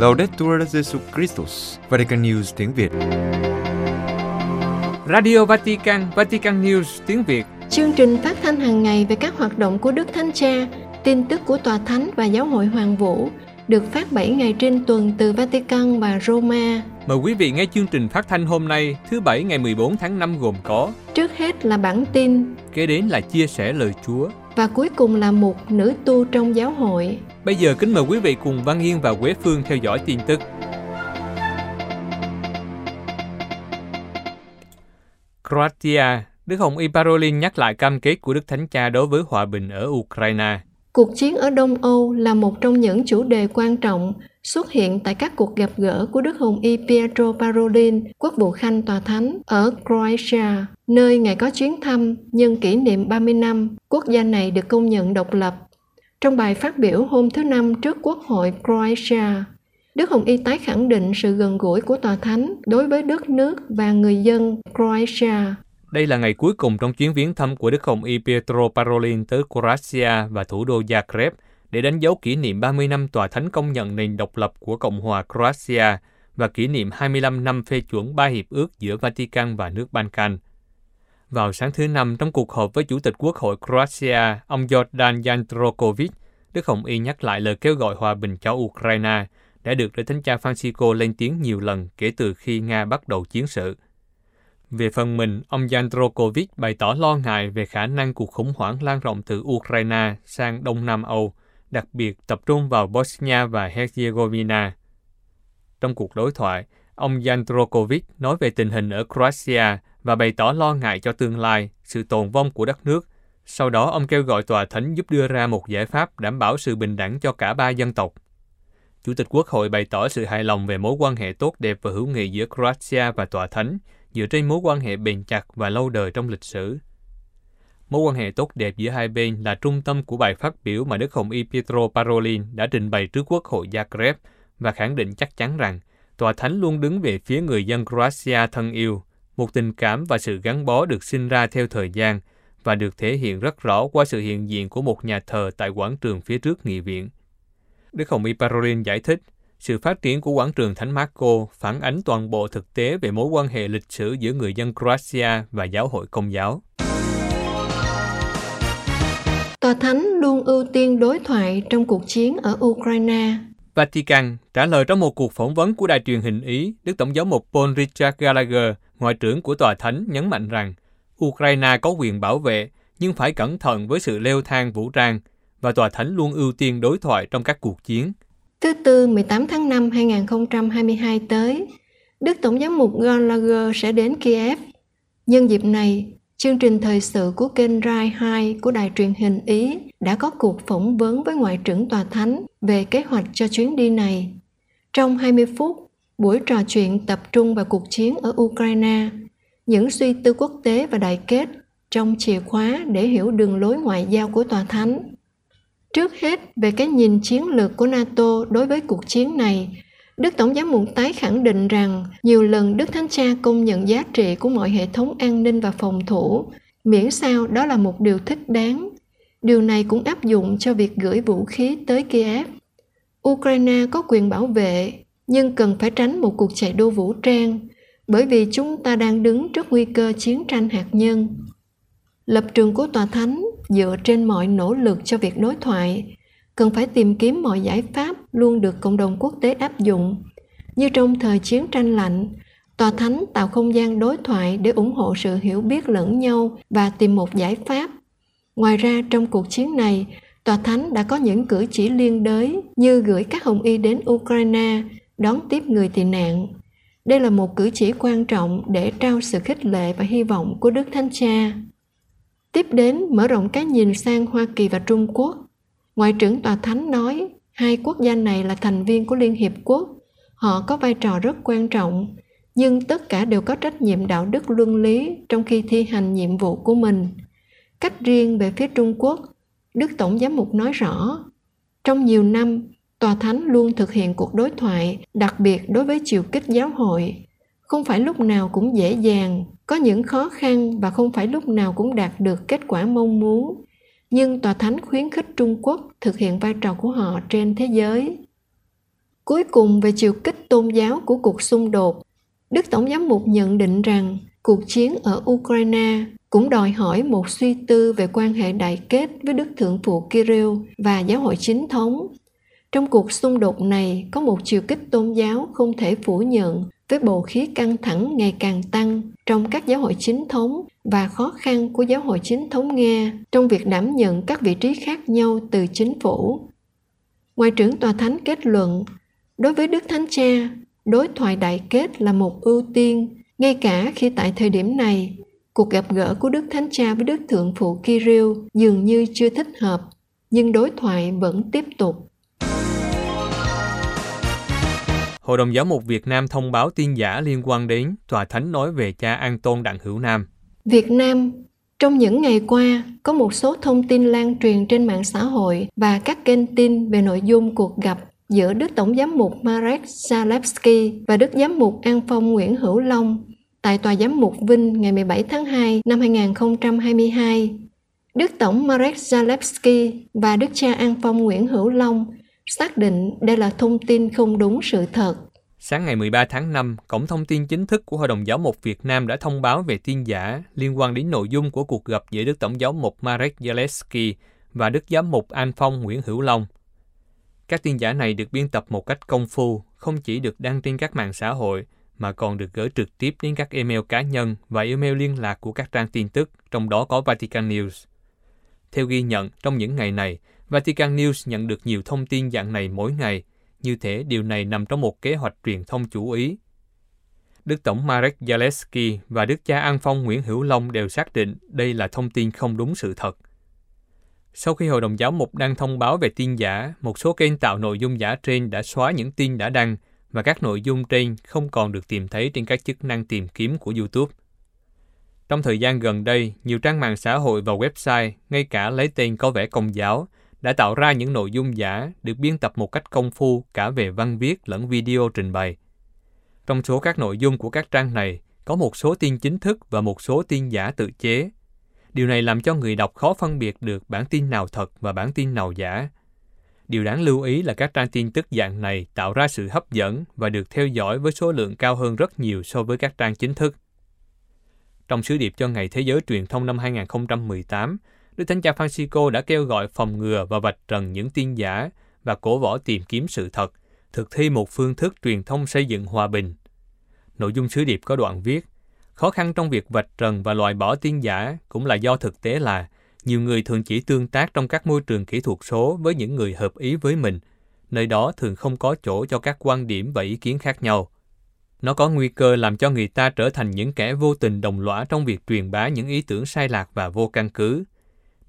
Laudetur Jesu Christus. Vatican News tiếng Việt. Radio Vatican, Vatican News tiếng Việt. Chương trình phát thanh hàng ngày về các hoạt động của Đức Thánh Cha, tin tức của Tòa Thánh và Giáo hội Hoàng Vũ, được phát 7 ngày trên tuần từ Vatican và Roma. Mời quý vị nghe chương trình phát thanh hôm nay, thứ Bảy ngày 14 tháng 5 gồm có: trước hết là bản tin, kế đến là chia sẻ lời Chúa, và cuối cùng là mục nữ tu trong giáo hội. Bây giờ kính mời quý vị cùng Văn Yên và Quế Phương theo dõi tin tức. Croatia, Đức Hồng Y Parolin nhắc lại cam kết của Đức Thánh Cha đối với hòa bình ở Ukraine. Cuộc chiến ở Đông Âu là một trong những chủ đề quan trọng xuất hiện tại các cuộc gặp gỡ của Đức Hồng Y Pietro Parodin, Quốc vụ Khanh Tòa Thánh ở Croatia, nơi Ngài có chuyến thăm nhân kỷ niệm 30 năm quốc gia này được công nhận độc lập. Trong bài phát biểu hôm thứ Năm trước Quốc hội Croatia, Đức Hồng Y tái khẳng định sự gần gũi của Tòa Thánh đối với đất nước và người dân Croatia. Đây là ngày cuối cùng trong chuyến viếng thăm của Đức Hồng Y Pietro Parolin tới Croatia và thủ đô Zagreb để đánh dấu kỷ niệm 30 năm Tòa Thánh công nhận nền độc lập của Cộng hòa Croatia và kỷ niệm 25 năm phê chuẩn 3 hiệp ước giữa Vatican và nước Balkan. Vào sáng thứ Năm, trong cuộc họp với Chủ tịch Quốc hội Croatia, ông Jordan Jandrokovic, Đức Hồng Y nhắc lại lời kêu gọi hòa bình cho Ukraine đã được Đức Thánh Cha Francisco lên tiếng nhiều lần kể từ khi Nga bắt đầu chiến sự. Về phần mình, ông Jandrokovic bày tỏ lo ngại về khả năng cuộc khủng hoảng lan rộng từ Ukraine sang Đông Nam Âu, đặc biệt tập trung vào Bosnia và Herzegovina. Trong cuộc đối thoại, ông Jandrokovic nói về tình hình ở Croatia và bày tỏ lo ngại cho tương lai, sự tồn vong của đất nước. Sau đó, ông kêu gọi Tòa Thánh giúp đưa ra một giải pháp đảm bảo sự bình đẳng cho cả ba dân tộc. Chủ tịch Quốc hội bày tỏ sự hài lòng về mối quan hệ tốt đẹp và hữu nghị giữa Croatia và Tòa Thánh, dựa trên mối quan hệ bền chặt và lâu đời trong lịch sử. Mối quan hệ tốt đẹp giữa hai bên là trung tâm của bài phát biểu mà Đức Hồng Y Pietro Parolin đã trình bày trước Quốc hội Zagreb và khẳng định chắc chắn rằng Tòa Thánh luôn đứng về phía người dân Croatia thân yêu, một tình cảm và sự gắn bó được sinh ra theo thời gian và được thể hiện rất rõ qua sự hiện diện của một nhà thờ tại quảng trường phía trước nghị viện. Đức Hồng Y Parolin giải thích, sự phát triển của quảng trường Thánh Marco phản ánh toàn bộ thực tế về mối quan hệ lịch sử giữa người dân Croatia và giáo hội Công giáo. Tòa Thánh luôn ưu tiên đối thoại trong cuộc chiến ở Ukraine. Vatican trả lời trong một cuộc phỏng vấn của đài truyền hình Ý, Đức Tổng giám mục Paul Richard Gallagher, Ngoại trưởng của Tòa Thánh, nhấn mạnh rằng Ukraine có quyền bảo vệ nhưng phải cẩn thận với sự leo thang vũ trang và Tòa Thánh luôn ưu tiên đối thoại trong các cuộc chiến. Thứ Tư 18 tháng 5 2022 tới, Đức Tổng giám mục Gallagher sẽ đến Kiev. Nhân dịp này, chương trình thời sự của kênh Rai 2 của đài truyền hình Ý đã có cuộc phỏng vấn với Ngoại trưởng Tòa Thánh về kế hoạch cho chuyến đi này. Trong 20 phút, buổi trò chuyện tập trung vào cuộc chiến ở Ukraine, những suy tư quốc tế và đại kết trong chìa khóa để hiểu đường lối ngoại giao của Tòa Thánh. Trước hết, về cái nhìn chiến lược của NATO đối với cuộc chiến này, Đức Tổng giám mục tái khẳng định rằng nhiều lần Đức Thánh Cha công nhận giá trị của mọi hệ thống an ninh và phòng thủ, miễn sao đó là một điều thích đáng. Điều này cũng áp dụng cho việc gửi vũ khí tới Kiev. Ukraine có quyền bảo vệ, nhưng cần phải tránh một cuộc chạy đua vũ trang, bởi vì chúng ta đang đứng trước nguy cơ chiến tranh hạt nhân. Lập trường của Tòa Thánh dựa trên mọi nỗ lực cho việc đối thoại, cần phải tìm kiếm mọi giải pháp luôn được cộng đồng quốc tế áp dụng. Như trong thời chiến tranh lạnh, Tòa Thánh tạo không gian đối thoại để ủng hộ sự hiểu biết lẫn nhau và tìm một giải pháp. Ngoài ra, trong cuộc chiến này, Tòa Thánh đã có những cử chỉ liên đới như gửi các hồng y đến Ukraine, đón tiếp người tị nạn. Đây là một cử chỉ quan trọng để trao sự khích lệ và hy vọng của Đức Thánh Cha. Tiếp đến, mở rộng cái nhìn sang Hoa Kỳ và Trung Quốc. Ngoại trưởng Tòa Thánh nói, hai quốc gia này là thành viên của Liên Hiệp Quốc. Họ có vai trò rất quan trọng, nhưng tất cả đều có trách nhiệm đạo đức luân lý trong khi thi hành nhiệm vụ của mình. Cách riêng về phía Trung Quốc, Đức Tổng giám mục nói rõ, trong nhiều năm, Tòa Thánh luôn thực hiện cuộc đối thoại, đặc biệt đối với chiều kích giáo hội. Không phải lúc nào cũng dễ dàng, có những khó khăn và không phải lúc nào cũng đạt được kết quả mong muốn, nhưng Tòa Thánh khuyến khích Trung Quốc thực hiện vai trò của họ trên thế giới. Cuối cùng, về chiều kích tôn giáo của cuộc xung đột, Đức Tổng giám mục nhận định rằng cuộc chiến ở Ukraine cũng đòi hỏi một suy tư về quan hệ đại kết với Đức Thượng Phụ Kirill và giáo hội chính thống. Trong cuộc xung đột này có một chiều kích tôn giáo không thể phủ nhận, với bầu khí căng thẳng ngày càng tăng trong các giáo hội chính thống và khó khăn của giáo hội chính thống Nga trong việc đảm nhận các vị trí khác nhau từ chính phủ. Ngoại trưởng Tòa Thánh kết luận, đối với Đức Thánh Cha, đối thoại đại kết là một ưu tiên, ngay cả khi tại thời điểm này, cuộc gặp gỡ của Đức Thánh Cha với Đức Thượng Phụ Kirill dường như chưa thích hợp, nhưng đối thoại vẫn tiếp tục. Hội đồng Giám mục Việt Nam thông báo tin giả liên quan đến Tòa Thánh nói về cha An Tôn Đặng Hữu Nam. Việt Nam, trong những ngày qua, có một số thông tin lan truyền trên mạng xã hội và các kênh tin về nội dung cuộc gặp giữa Đức Tổng giám mục Marek Zalewski và Đức Giám mục An Phong Nguyễn Hữu Long tại Tòa Giám mục Vinh ngày 17 tháng 2 năm 2022. Đức Tổng Marek Zalewski và Đức cha An Phong Nguyễn Hữu Long xác định đây là thông tin không đúng sự thật. Sáng ngày 13 tháng 5, Cổng thông tin chính thức của Hội đồng Giáo mục Việt Nam đã thông báo về tin giả liên quan đến nội dung của cuộc gặp giữa Đức Tổng giáo mục Marek Zalewski và Đức Giám mục An Phong Nguyễn Hữu Long. Các tin giả này được biên tập một cách công phu, không chỉ được đăng trên các mạng xã hội, mà còn được gửi trực tiếp đến các email cá nhân và email liên lạc của các trang tin tức, trong đó có Vatican News. Theo ghi nhận, trong những ngày này, Vatican News nhận được nhiều thông tin dạng này mỗi ngày, như thể điều này nằm trong một kế hoạch truyền thông chủ ý. Đức Tổng Marek Zalewski và Đức cha An Phong Nguyễn Hữu Long đều xác định đây là thông tin không đúng sự thật. Sau khi Hội đồng Giáo mục đăng thông báo về tin giả, một số kênh tạo nội dung giả trên đã xóa những tin đã đăng và các nội dung trên không còn được tìm thấy trên các chức năng tìm kiếm của YouTube. Trong thời gian gần đây, nhiều trang mạng xã hội và website, ngay cả lấy tên có vẻ công giáo, đã tạo ra những nội dung giả được biên tập một cách công phu cả về văn viết lẫn video trình bày. Trong số các nội dung của các trang này, có một số tin chính thức và một số tin giả tự chế. Điều này làm cho người đọc khó phân biệt được bản tin nào thật và bản tin nào giả. Điều đáng lưu ý là các trang tin tức dạng này tạo ra sự hấp dẫn và được theo dõi với số lượng cao hơn rất nhiều so với các trang chính thức. Trong sứ điệp cho Ngày Thế giới Truyền thông năm 2018, Đức Thánh Cha Francisco đã kêu gọi phòng ngừa và vạch trần những tin giả và cổ võ tìm kiếm sự thật, thực thi một phương thức truyền thông xây dựng hòa bình. Nội dung sứ điệp có đoạn viết, khó khăn trong việc vạch trần và loại bỏ tin giả cũng là do thực tế là nhiều người thường chỉ tương tác trong các môi trường kỹ thuật số với những người hợp ý với mình, nơi đó thường không có chỗ cho các quan điểm và ý kiến khác nhau. Nó có nguy cơ làm cho người ta trở thành những kẻ vô tình đồng lõa trong việc truyền bá những ý tưởng sai lạc và vô căn cứ.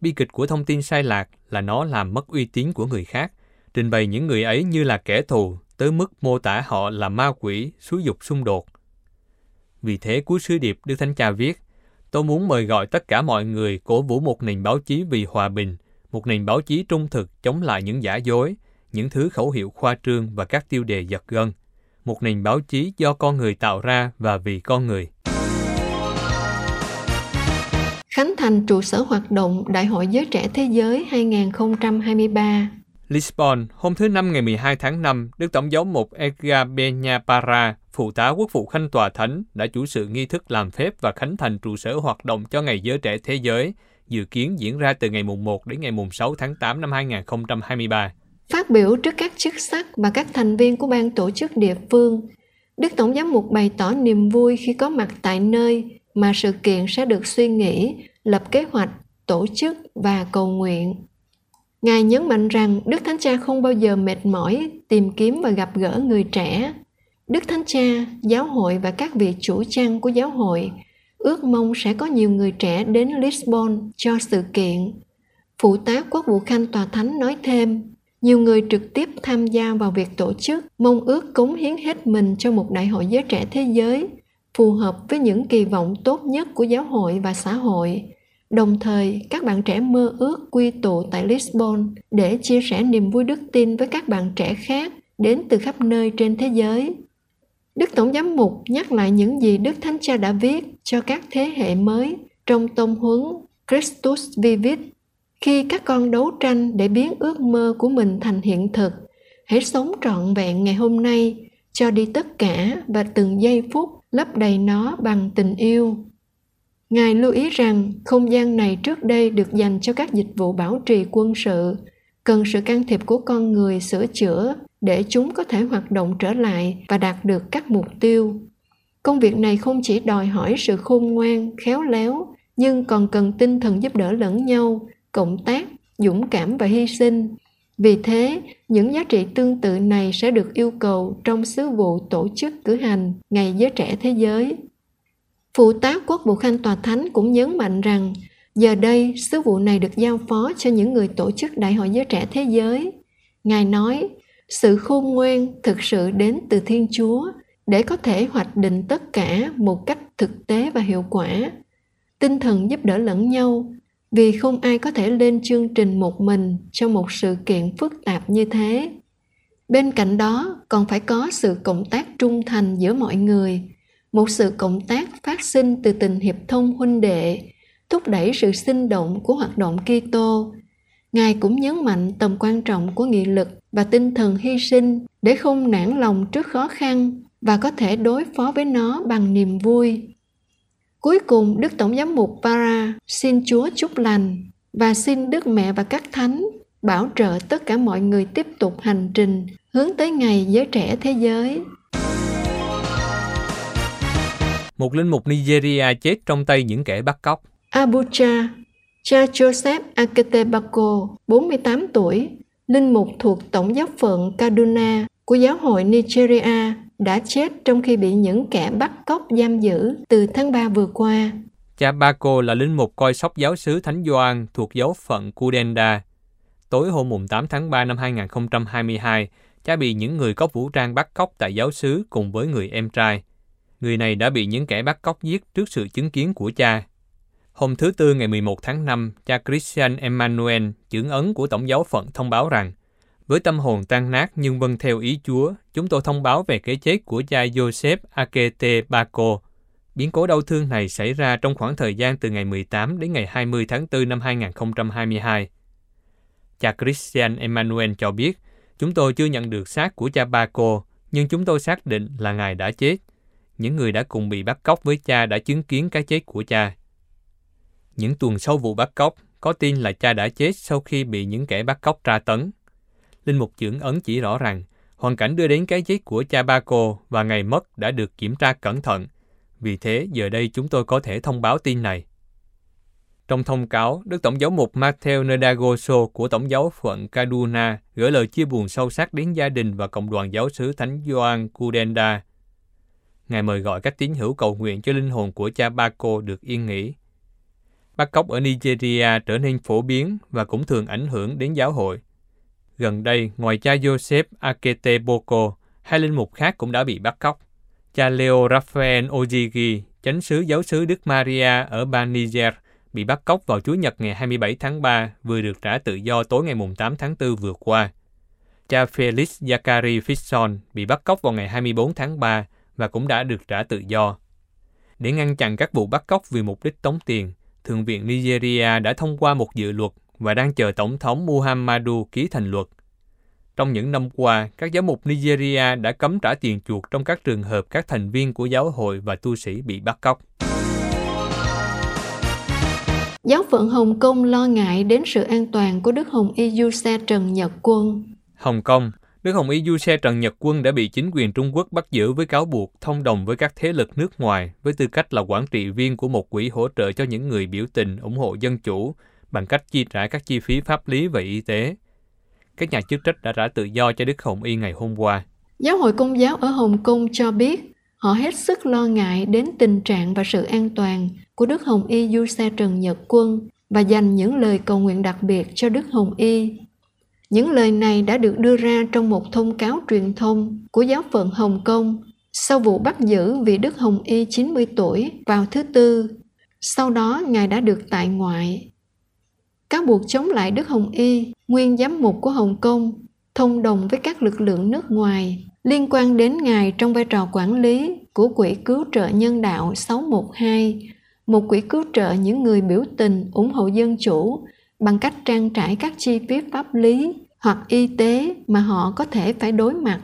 Bi kịch của thông tin sai lạc là nó làm mất uy tín của người khác, trình bày những người ấy như là kẻ thù, tới mức mô tả họ là ma quỷ, xúi dục xung đột. Vì thế, cuối sứ điệp, Đức Thánh Cha viết, tôi muốn mời gọi tất cả mọi người cổ vũ một nền báo chí vì hòa bình, một nền báo chí trung thực chống lại những giả dối, những thứ khẩu hiệu khoa trương và các tiêu đề giật gân, một nền báo chí do con người tạo ra và vì con người. Khánh thành trụ sở hoạt động Đại hội Giới Trẻ Thế Giới 2023. Lisbon, hôm thứ Năm ngày 12 tháng 5, Đức Tổng giám mục Edgar Peña Parra, phụ tá quốc vụ Khanh Tòa Thánh, đã chủ sự nghi thức làm phép và khánh thành trụ sở hoạt động cho Ngày Giới Trẻ Thế Giới, dự kiến diễn ra từ ngày 1 đến ngày 6 tháng 8 năm 2023. Phát biểu trước các chức sắc và các thành viên của ban tổ chức địa phương, Đức Tổng giám mục bày tỏ niềm vui khi có mặt tại nơi mà sự kiện sẽ được suy nghĩ, lập kế hoạch, tổ chức và cầu nguyện. Ngài nhấn mạnh rằng Đức Thánh Cha không bao giờ mệt mỏi tìm kiếm và gặp gỡ người trẻ. Đức Thánh Cha, giáo hội và các vị chủ chăn của giáo hội ước mong sẽ có nhiều người trẻ đến Lisbon cho sự kiện. Phụ tá quốc vụ Khanh Tòa Thánh nói thêm, nhiều người trực tiếp tham gia vào việc tổ chức, mong ước cống hiến hết mình cho một đại hội giới trẻ thế giới, phù hợp với những kỳ vọng tốt nhất của giáo hội và xã hội. Đồng thời, các bạn trẻ mơ ước quy tụ tại Lisbon để chia sẻ niềm vui đức tin với các bạn trẻ khác đến từ khắp nơi trên thế giới. Đức Tổng giám mục nhắc lại những gì Đức Thánh Cha đã viết cho các thế hệ mới trong tông huấn Christus Vivit. Khi các con đấu tranh để biến ước mơ của mình thành hiện thực, Hãy sống trọn vẹn ngày hôm nay, cho đi tất cả và từng giây phút lấp đầy nó bằng tình yêu. Ngài lưu ý rằng không gian này trước đây được dành cho các dịch vụ bảo trì quân sự, cần sự can thiệp của con người sửa chữa để chúng có thể hoạt động trở lại và đạt được các mục tiêu. Công việc này không chỉ đòi hỏi sự khôn ngoan, khéo léo, nhưng còn cần tinh thần giúp đỡ lẫn nhau, cộng tác, dũng cảm và hy sinh. Vì thế, những giá trị tương tự này sẽ được yêu cầu trong sứ vụ tổ chức cử hành Ngày Giới Trẻ Thế Giới. Phụ tá Quốc vụ Khanh Tòa Thánh cũng nhấn mạnh rằng giờ đây sứ vụ này được giao phó cho những người tổ chức Đại hội Giới Trẻ Thế Giới. Ngài nói, sự khôn ngoan thực sự đến từ Thiên Chúa để có thể hoạch định tất cả một cách thực tế và hiệu quả. Tinh thần giúp đỡ lẫn nhau, vì không ai có thể lên chương trình một mình cho một sự kiện phức tạp như thế. Bên cạnh đó, còn phải có sự cộng tác trung thành giữa mọi người, một sự cộng tác phát sinh từ tình hiệp thông huynh đệ, thúc đẩy sự sinh động của hoạt động Kitô. Ngài cũng nhấn mạnh tầm quan trọng của nghị lực và tinh thần hy sinh để không nản lòng trước khó khăn và có thể đối phó với nó bằng niềm vui. Cuối cùng, Đức Tổng giám mục Parra xin Chúa chúc lành và xin Đức Mẹ và các Thánh bảo trợ tất cả mọi người tiếp tục hành trình hướng tới Ngày Giới Trẻ Thế Giới. Một linh mục Nigeria chết trong tay những kẻ bắt cóc. Abuja, cha Joseph Akete Bako, 48 tuổi, linh mục thuộc Tổng giáo phận Kaduna của Giáo hội Nigeria, đã chết trong khi bị những kẻ bắt cóc giam giữ từ tháng 3 vừa qua. Cha Bako là linh mục coi sóc giáo xứ Thánh Gioan thuộc giáo phận Kudenda. Tối hôm mùng 8 tháng 3 năm 2022, cha bị những người có vũ trang bắt cóc tại giáo xứ cùng với người em trai. Người này đã bị những kẻ bắt cóc giết trước sự chứng kiến của cha. Hôm thứ Tư ngày 11 tháng 5, cha Christian Emmanuel, chưởng ấn của Tổng giáo phận, thông báo rằng với tâm hồn tan nát nhưng vâng theo ý Chúa, chúng tôi thông báo về cái chết của cha Joseph Akete Bako. Biến cố đau thương này xảy ra trong khoảng thời gian từ ngày 18 đến ngày 20 tháng 4 năm 2022. Cha Christian Emmanuel cho biết, chúng tôi chưa nhận được xác của cha Bako, nhưng chúng tôi xác định là ngài đã chết. Những người đã cùng bị bắt cóc với cha đã chứng kiến cái chết của cha. Những tuần sau vụ bắt cóc, có tin là cha đã chết sau khi bị những kẻ bắt cóc tra tấn. Linh mục chưởng ấn chỉ rõ rằng hoàn cảnh đưa đến cái chết của cha Bako và ngày mất đã được kiểm tra cẩn thận. Vì thế, giờ đây chúng tôi có thể thông báo tin này. Trong thông cáo, Đức Tổng giáo mục Matthew Ndagoso của Tổng giáo phận Kaduna gửi lời chia buồn sâu sắc đến gia đình và cộng đoàn giáo xứ Thánh Gioan Kudenda. Ngài mời gọi các tín hữu cầu nguyện cho linh hồn của cha Bako được yên nghỉ. Bắt cóc ở Nigeria trở nên phổ biến và cũng thường ảnh hưởng đến giáo hội. Gần đây, ngoài cha Joseph Akete Bako, hai linh mục khác cũng đã bị bắt cóc. Cha Leo Rafael Ojigi, chánh xứ giáo xứ Đức Maria ở bang Niger, bị bắt cóc vào Chủ nhật ngày 27 tháng 3, vừa được trả tự do tối ngày 8 tháng 4 vừa qua. Cha Felix Zakari Fisson bị bắt cóc vào ngày 24 tháng 3 và cũng đã được trả tự do. Để ngăn chặn các vụ bắt cóc vì mục đích tống tiền, Thượng viện Nigeria đã thông qua một dự luật và đang chờ Tổng thống Muhammadu ký thành luật. Trong những năm qua, các giáo mục Nigeria đã cấm trả tiền chuộc trong các trường hợp các thành viên của giáo hội và tu sĩ bị bắt cóc. Giáo phận Hồng Kông lo ngại đến sự an toàn của Đức Hồng Y Giuse Trần Nhật Quân. Hồng Kông, Đức Hồng Y Giuse Trần Nhật Quân đã bị chính quyền Trung Quốc bắt giữ với cáo buộc thông đồng với các thế lực nước ngoài với tư cách là quản trị viên của một quỹ hỗ trợ cho những người biểu tình ủng hộ dân chủ, bằng cách chi trả các chi phí pháp lý và y tế. Các nhà chức trách đã trả tự do cho Đức Hồng Y ngày hôm qua. Giáo hội Công giáo ở Hồng Kông cho biết họ hết sức lo ngại đến tình trạng và sự an toàn của Đức Hồng Y Giuse Trần Nhật Quân và dành những lời cầu nguyện đặc biệt cho Đức Hồng Y. Những lời này đã được đưa ra trong một thông cáo truyền thông của giáo phận Hồng Kông sau vụ bắt giữ vị Đức Hồng Y 90 tuổi vào thứ Tư. Sau đó, Ngài đã được tại ngoại. Cáo buộc chống lại Đức Hồng Y, nguyên giám mục của Hồng Kông, thông đồng với các lực lượng nước ngoài liên quan đến Ngài trong vai trò quản lý của Quỹ Cứu trợ Nhân đạo 612, một quỹ cứu trợ những người biểu tình ủng hộ dân chủ bằng cách trang trải các chi phí pháp lý, hoặc y tế mà họ có thể phải đối mặt.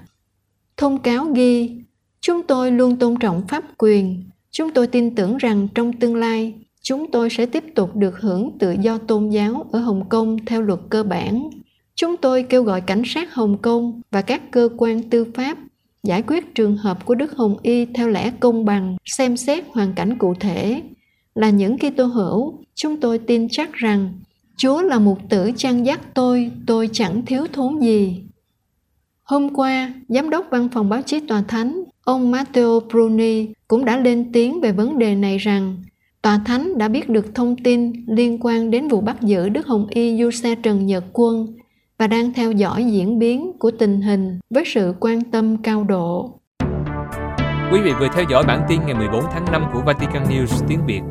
Thông cáo ghi, chúng tôi luôn tôn trọng pháp quyền. Chúng tôi tin tưởng rằng trong tương lai, chúng tôi sẽ tiếp tục được hưởng tự do tôn giáo ở Hồng Kông theo luật cơ bản. Chúng tôi kêu gọi cảnh sát Hồng Kông và các cơ quan tư pháp giải quyết trường hợp của Đức Hồng Y theo lẽ công bằng, xem xét hoàn cảnh cụ thể. Là những Kitô hữu, chúng tôi tin chắc rằng Chúa là mục tử chăn dắt tôi chẳng thiếu thốn gì. Hôm qua, Giám đốc Văn phòng Báo chí Tòa Thánh, ông Matteo Bruni cũng đã lên tiếng về vấn đề này rằng Tòa Thánh đã biết được thông tin liên quan đến vụ bắt giữ Đức Hồng Y Giuse Trần Nhật Quân và đang theo dõi diễn biến của tình hình với sự quan tâm cao độ. Quý vị vừa theo dõi bản tin ngày 14 tháng 5 của Vatican News tiếng Việt.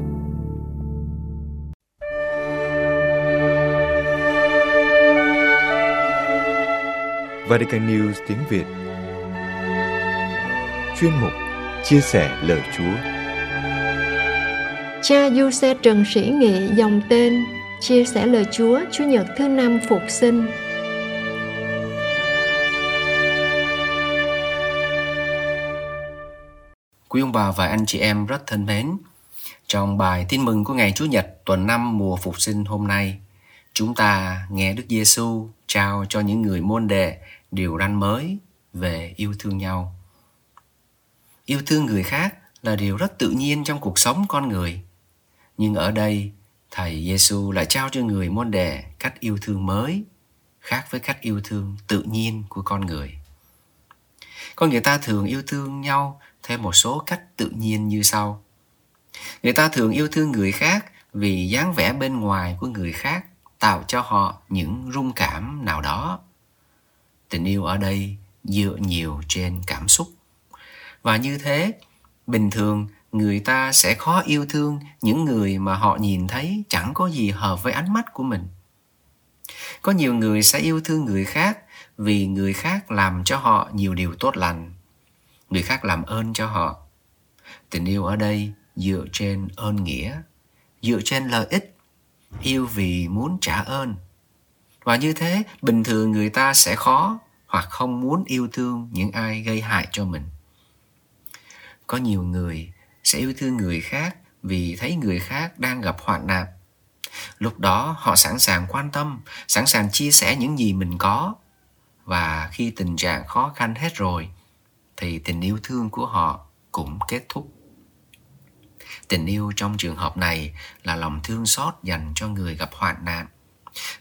Vatican News tiếng Việt. Chuyên mục Chia sẻ lời Chúa. Cha Giuse Trần Sĩ Nghị dòng tên chia sẻ lời Chúa Chủ nhật thứ 5 Phục sinh. Quý ông bà và anh chị em rất thân mến, trong bài tin mừng của ngày Chủ nhật tuần 5 mùa Phục sinh hôm nay, chúng ta nghe Đức Giêsu trao cho những người môn đệ điều răn mới về yêu thương nhau. Yêu thương người khác là điều rất tự nhiên trong cuộc sống con người. Nhưng ở đây, Thầy Giêsu lại trao cho người môn đệ cách yêu thương mới, khác với cách yêu thương tự nhiên của con người. Con người ta thường yêu thương nhau theo một số cách tự nhiên như sau. Người ta thường yêu thương người khác vì dáng vẻ bên ngoài của người khác tạo cho họ những rung cảm nào đó. Tình yêu ở đây dựa nhiều trên cảm xúc. Và như thế, bình thường người ta sẽ khó yêu thương những người mà họ nhìn thấy chẳng có gì hợp với ánh mắt của mình. Có nhiều người sẽ yêu thương người khác vì người khác làm cho họ nhiều điều tốt lành. Người khác làm ơn cho họ. Tình yêu ở đây dựa trên ơn nghĩa, dựa trên lợi ích, yêu vì muốn trả ơn. Và như thế, bình thường người ta sẽ khó hoặc không muốn yêu thương những ai gây hại cho mình. Có nhiều người sẽ yêu thương người khác vì thấy người khác đang gặp hoạn nạn. Lúc đó họ sẵn sàng quan tâm, sẵn sàng chia sẻ những gì mình có. Và khi tình trạng khó khăn hết rồi, thì tình yêu thương của họ cũng kết thúc. Tình yêu trong trường hợp này là lòng thương xót dành cho người gặp hoạn nạn.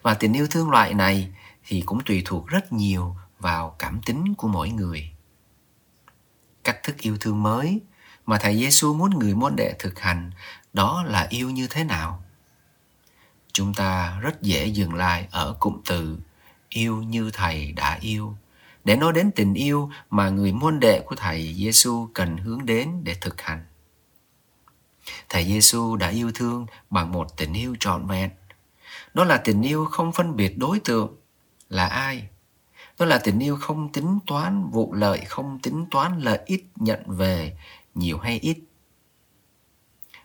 Và tình yêu thương loại này thì cũng tùy thuộc rất nhiều vào cảm tính của mỗi người. Cách thức yêu thương mới mà Thầy Giêsu muốn người môn đệ thực hành đó là yêu như thế nào? Chúng ta rất dễ dừng lại ở cụm từ yêu như Thầy đã yêu để nói đến tình yêu mà người môn đệ của Thầy Giêsu cần hướng đến để thực hành. Thầy Giêsu đã yêu thương bằng một tình yêu trọn vẹn. Đó là tình yêu không phân biệt đối tượng là ai. Đó là tình yêu không tính toán vụ lợi, không tính toán lợi ích nhận về nhiều hay ít.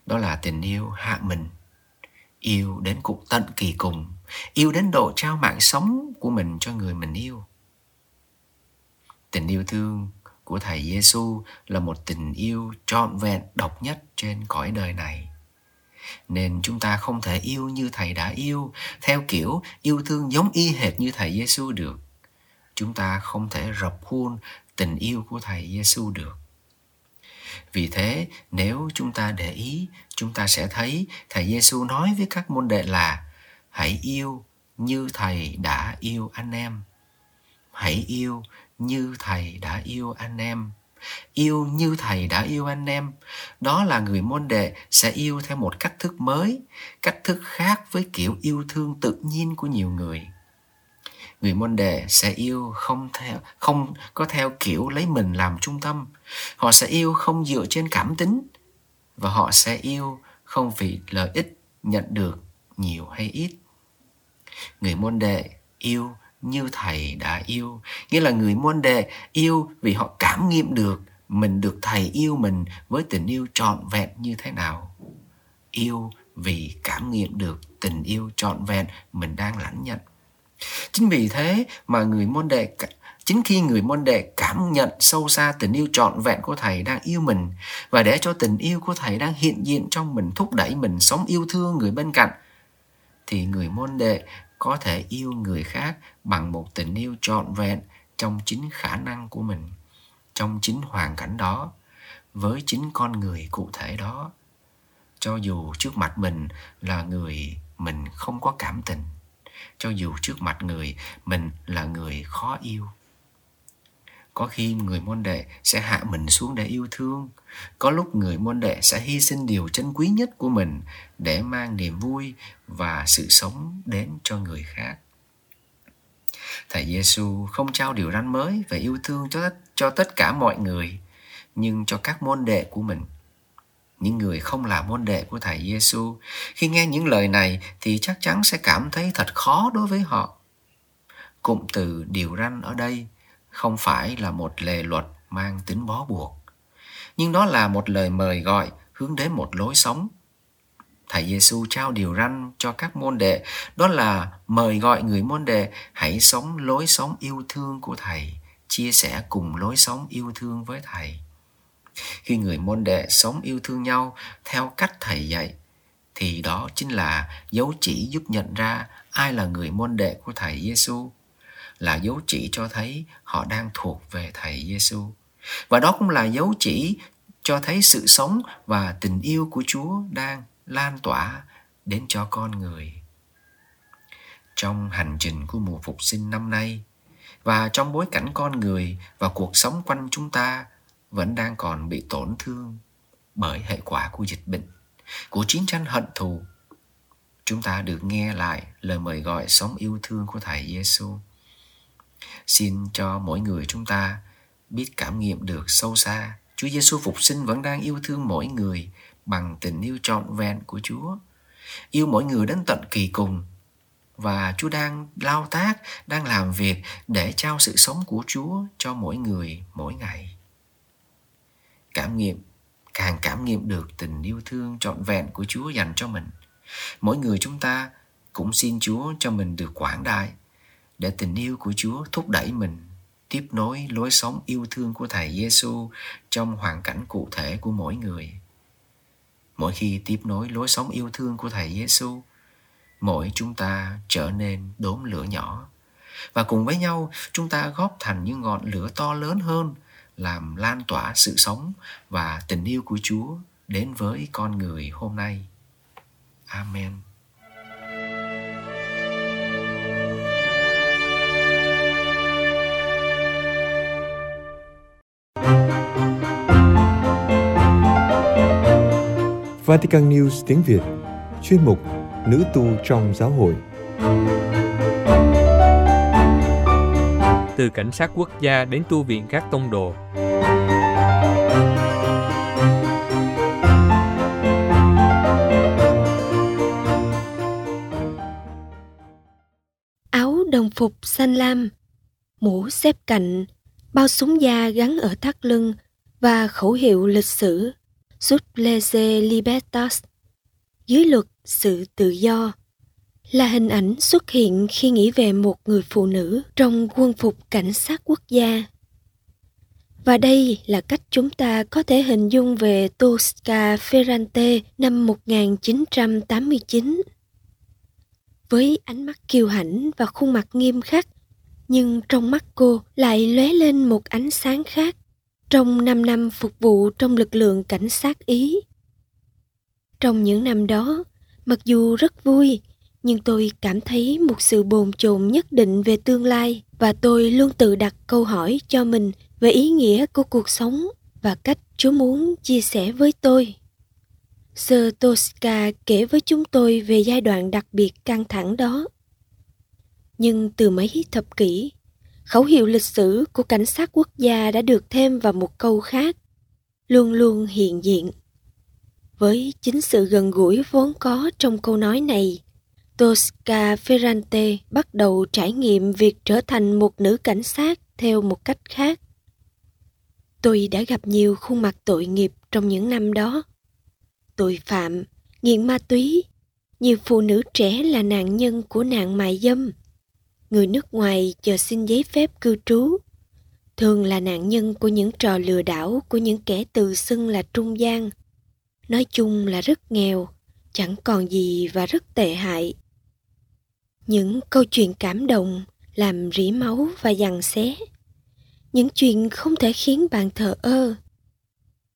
Đó là tình yêu hạ mình, yêu đến cục tận kỳ cùng, yêu đến độ trao mạng sống của mình cho người mình yêu. Tình yêu thương của Thầy Giêsu là một tình yêu trọn vẹn độc nhất trên cõi đời này. Nên chúng ta không thể yêu như Thầy đã yêu, theo kiểu yêu thương giống y hệt như Thầy Giêsu được. Chúng ta không thể rập khuôn tình yêu của Thầy Giêsu được. Vì thế, nếu chúng ta để ý, chúng ta sẽ thấy Thầy Giêsu nói với các môn đệ là hãy yêu như Thầy đã yêu anh em. Hãy yêu như Thầy đã yêu anh em. Yêu như Thầy đã yêu anh em. Đó là người môn đệ sẽ yêu theo một cách thức mới, cách thức khác với kiểu yêu thương tự nhiên của nhiều người. Người môn đệ sẽ yêu không có theo kiểu lấy mình làm trung tâm. Họ sẽ yêu không dựa trên cảm tính. Và họ sẽ yêu không vì lợi ích nhận được nhiều hay ít. Người môn đệ yêu như Thầy đã yêu, nghĩa là người môn đệ yêu vì họ cảm nghiệm được mình được Thầy yêu mình với tình yêu trọn vẹn như thế nào. Yêu vì cảm nghiệm được tình yêu trọn vẹn mình đang lãnh nhận. Chính vì thế mà chính khi người môn đệ cảm nhận sâu xa tình yêu trọn vẹn của Thầy đang yêu mình, và để cho tình yêu của Thầy đang hiện diện trong mình thúc đẩy mình sống yêu thương người bên cạnh, thì người môn đệ có thể yêu người khác bằng một tình yêu trọn vẹn trong chính khả năng của mình, trong chính hoàn cảnh đó, với chính con người cụ thể đó, cho dù trước mặt mình là người mình không có cảm tình, cho dù trước mặt người mình là người khó yêu. Có khi người môn đệ sẽ hạ mình xuống để yêu thương. Có lúc người môn đệ sẽ hy sinh điều trân quý nhất của mình để mang niềm vui và sự sống đến cho người khác. Thầy Giêsu không trao điều răn mới về yêu thương cho tất cả mọi người, nhưng cho các môn đệ của mình. Những người không là môn đệ của Thầy Giêsu khi nghe những lời này thì chắc chắn sẽ cảm thấy thật khó đối với họ. Cụm từ điều răn ở đây không phải là một lề luật mang tính bó buộc, nhưng đó là một lời mời gọi hướng đến một lối sống. Thầy Giêsu trao điều răn cho các môn đệ, đó là mời gọi người môn đệ hãy sống lối sống yêu thương của Thầy, chia sẻ cùng lối sống yêu thương với Thầy. Khi người môn đệ sống yêu thương nhau theo cách Thầy dạy, thì đó chính là dấu chỉ giúp nhận ra ai là người môn đệ của Thầy Giêsu, là dấu chỉ cho thấy họ đang thuộc về Thầy Giêsu, và đó cũng là dấu chỉ cho thấy sự sống và tình yêu của Chúa đang lan tỏa đến cho con người. Trong hành trình của mùa Phục Sinh năm nay, và trong bối cảnh con người và cuộc sống quanh chúng ta vẫn đang còn bị tổn thương bởi hệ quả của dịch bệnh, của chiến tranh hận thù, chúng ta được nghe lại lời mời gọi sống yêu thương của Thầy Giêsu. Xin cho mỗi người chúng ta biết cảm nghiệm được sâu xa Chúa Giêsu Phục Sinh vẫn đang yêu thương mỗi người bằng tình yêu trọn vẹn của Chúa, yêu mỗi người đến tận kỳ cùng, và Chúa đang lao tác, đang làm việc để trao sự sống của Chúa cho mỗi người mỗi ngày. Càng cảm nghiệm được tình yêu thương trọn vẹn của Chúa dành cho mình, mỗi người chúng ta cũng xin Chúa cho mình được quảng đại, để tình yêu của Chúa thúc đẩy mình tiếp nối lối sống yêu thương của Thầy Giêsu trong hoàn cảnh cụ thể của mỗi người. Mỗi khi tiếp nối lối sống yêu thương của Thầy Giêsu, mỗi chúng ta trở nên đốm lửa nhỏ, và cùng với nhau chúng ta góp thành những ngọn lửa to lớn hơn, làm lan tỏa sự sống và tình yêu của Chúa đến với con người hôm nay. Amen. Vatican News tiếng Việt, chuyên mục Nữ tu trong giáo hội. Từ cảnh sát quốc gia đến tu viện các tông đồ. Áo đồng phục xanh lam, mũ xếp cạnh, bao súng da gắn ở thắt lưng và khẩu hiệu lịch sử Sub lege libertas, dưới luật sự tự do, là hình ảnh xuất hiện khi nghĩ về một người phụ nữ trong quân phục cảnh sát quốc gia. Và đây là cách chúng ta có thể hình dung về Tosca Ferrante năm 1989. Với ánh mắt kiêu hãnh và khuôn mặt nghiêm khắc, nhưng trong mắt cô lại lóe lên một ánh sáng khác trong 5 năm phục vụ trong lực lượng cảnh sát Ý. Trong những năm đó, mặc dù rất vui, nhưng tôi cảm thấy một sự bồn chồn nhất định về tương lai, và tôi luôn tự đặt câu hỏi cho mình về ý nghĩa của cuộc sống và cách Chúa muốn chia sẻ với tôi. Sơ Tosca kể với chúng tôi về giai đoạn đặc biệt căng thẳng đó. Nhưng từ mấy thập kỷ, khẩu hiệu lịch sử của cảnh sát quốc gia đã được thêm vào một câu khác, luôn luôn hiện diện. Với chính sự gần gũi vốn có trong câu nói này, Tosca Ferrante bắt đầu trải nghiệm việc trở thành một nữ cảnh sát theo một cách khác. Tôi đã gặp nhiều khuôn mặt tội nghiệp trong những năm đó. Tội phạm, nghiện ma túy, nhiều phụ nữ trẻ là nạn nhân của nạn mại dâm. người nước ngoài chờ xin giấy phép cư trú, thường là nạn nhân của những trò lừa đảo của những kẻ tự xưng là trung gian. Nói chung là rất nghèo, chẳng còn gì và rất tệ hại. Những câu chuyện cảm động, làm rỉ máu và giằng xé. Những chuyện không thể khiến bạn thờ ơ.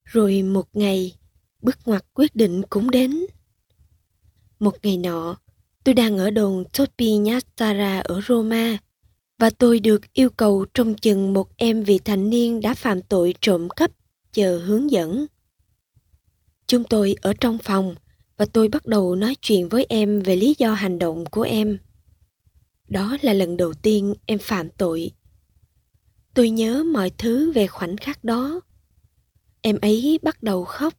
Rồi một ngày, bước ngoặt quyết định cũng đến. Một ngày nọ, tôi đang ở đồn Topi Nassara ở Roma và tôi được yêu cầu trông chừng một em vị thành niên đã phạm tội trộm cắp chờ hướng dẫn. Chúng tôi ở trong phòng và tôi bắt đầu nói chuyện với em về lý do hành động của em. Đó là lần đầu tiên em phạm tội. Tôi nhớ mọi thứ về khoảnh khắc đó. Em ấy bắt đầu khóc,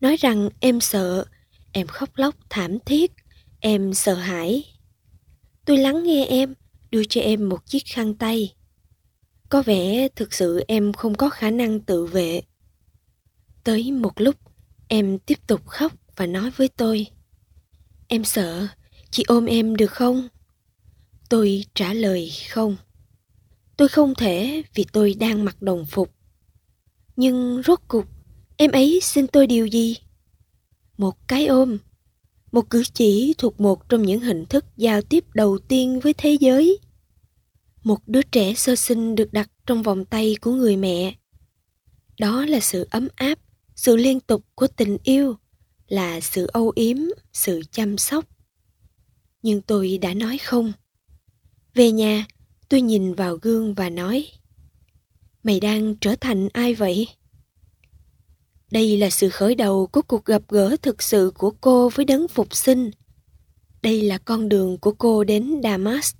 nói rằng em sợ, em khóc lóc thảm thiết, em sợ hãi. Tôi lắng nghe em, đưa cho em một chiếc khăn tay. Có vẻ thực sự em không có khả năng tự vệ. Tới một lúc, em tiếp tục khóc và nói với tôi: "Em sợ, chị ôm em được không?" Tôi trả lời không. Tôi không thể vì tôi đang mặc đồng phục. Nhưng rốt cuộc, em ấy xin tôi điều gì? Một cái ôm, một cử chỉ thuộc một trong những hình thức giao tiếp đầu tiên với thế giới. Một đứa trẻ sơ sinh được đặt trong vòng tay của người mẹ. Đó là sự ấm áp, sự liên tục của tình yêu, là sự âu yếm, sự chăm sóc. Nhưng tôi đã nói không. Về nhà, tôi nhìn vào gương và nói: "Mày đang trở thành ai vậy?" Đây là sự khởi đầu của cuộc gặp gỡ thực sự của cô với đấng phục sinh. Đây là con đường của cô đến Damas,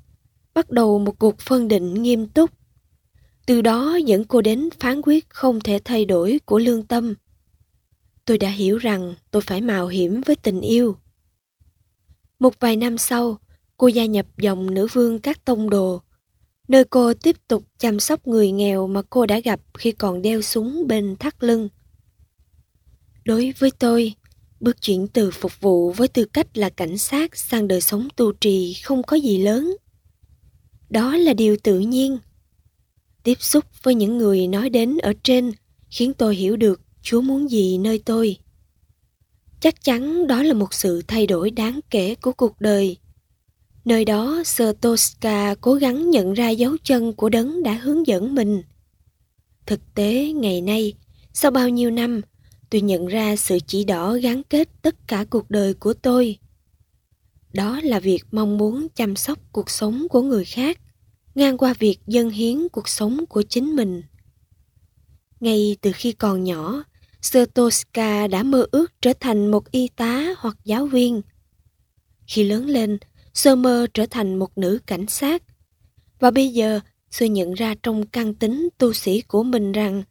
bắt đầu một cuộc phân định nghiêm túc. Từ đó dẫn cô đến phán quyết không thể thay đổi của lương tâm. Tôi đã hiểu rằng tôi phải mạo hiểm với tình yêu. Một vài năm sau, cô gia nhập dòng nữ vương các tông đồ, nơi cô tiếp tục chăm sóc người nghèo mà cô đã gặp khi còn đeo súng bên thắt lưng. Đối với tôi, bước chuyển từ phục vụ với tư cách là cảnh sát sang đời sống tu trì không có gì lớn. Đó là điều tự nhiên. Tiếp xúc với những người nói đến ở trên khiến tôi hiểu được Chúa muốn gì nơi tôi. Chắc chắn đó là một sự thay đổi đáng kể của cuộc đời. Nơi đó, Sơ Tosca cố gắng nhận ra dấu chân của đấng đã hướng dẫn mình. Thực tế, ngày nay, sau bao nhiêu năm, tôi nhận ra sự chỉ đỏ gắn kết tất cả cuộc đời của tôi. Đó là việc mong muốn chăm sóc cuộc sống của người khác, ngang qua việc dâng hiến cuộc sống của chính mình. Ngay từ khi còn nhỏ, Sơ Tosca đã mơ ước trở thành một y tá hoặc giáo viên. Khi lớn lên, Sơ mơ trở thành một nữ cảnh sát. Và bây giờ, Sơ nhận ra trong căn tính tu sĩ của mình rằng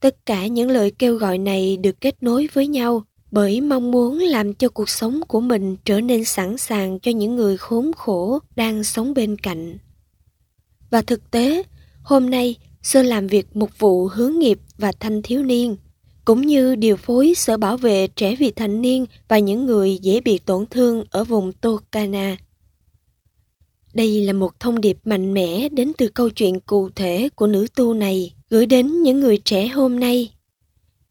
tất cả những lời kêu gọi này được kết nối với nhau bởi mong muốn làm cho cuộc sống của mình trở nên sẵn sàng cho những người khốn khổ đang sống bên cạnh. Và thực tế, hôm nay Sơ làm việc mục vụ hướng nghiệp và thanh thiếu niên, cũng như điều phối sở bảo vệ trẻ vị thành niên và những người dễ bị tổn thương ở vùng Toscana. Đây là một thông điệp mạnh mẽ đến từ câu chuyện cụ thể của nữ tu này gửi đến những người trẻ hôm nay,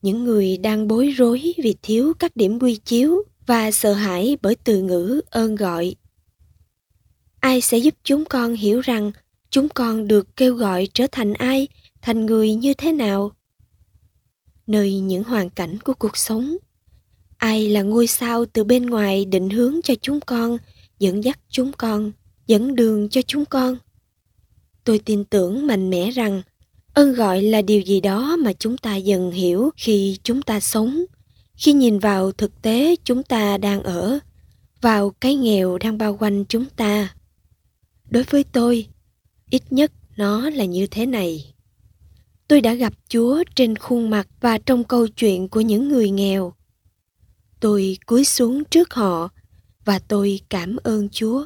những người đang bối rối vì thiếu các điểm quy chiếu và sợ hãi bởi từ ngữ ơn gọi. Ai sẽ giúp chúng con hiểu rằng chúng con được kêu gọi trở thành ai, thành người như thế nào? Nơi những hoàn cảnh của cuộc sống, ai là ngôi sao từ bên ngoài định hướng cho chúng con, dẫn dắt chúng con, dẫn đường cho chúng con? Tôi tin tưởng mạnh mẽ rằng ơn gọi là điều gì đó mà chúng ta dần hiểu khi chúng ta sống, khi nhìn vào thực tế chúng ta đang ở, vào cái nghèo đang bao quanh chúng ta. Đối với tôi, ít nhất nó là như thế này. Tôi đã gặp Chúa trên khuôn mặt và trong câu chuyện của những người nghèo. Tôi cúi xuống trước họ và tôi cảm ơn Chúa.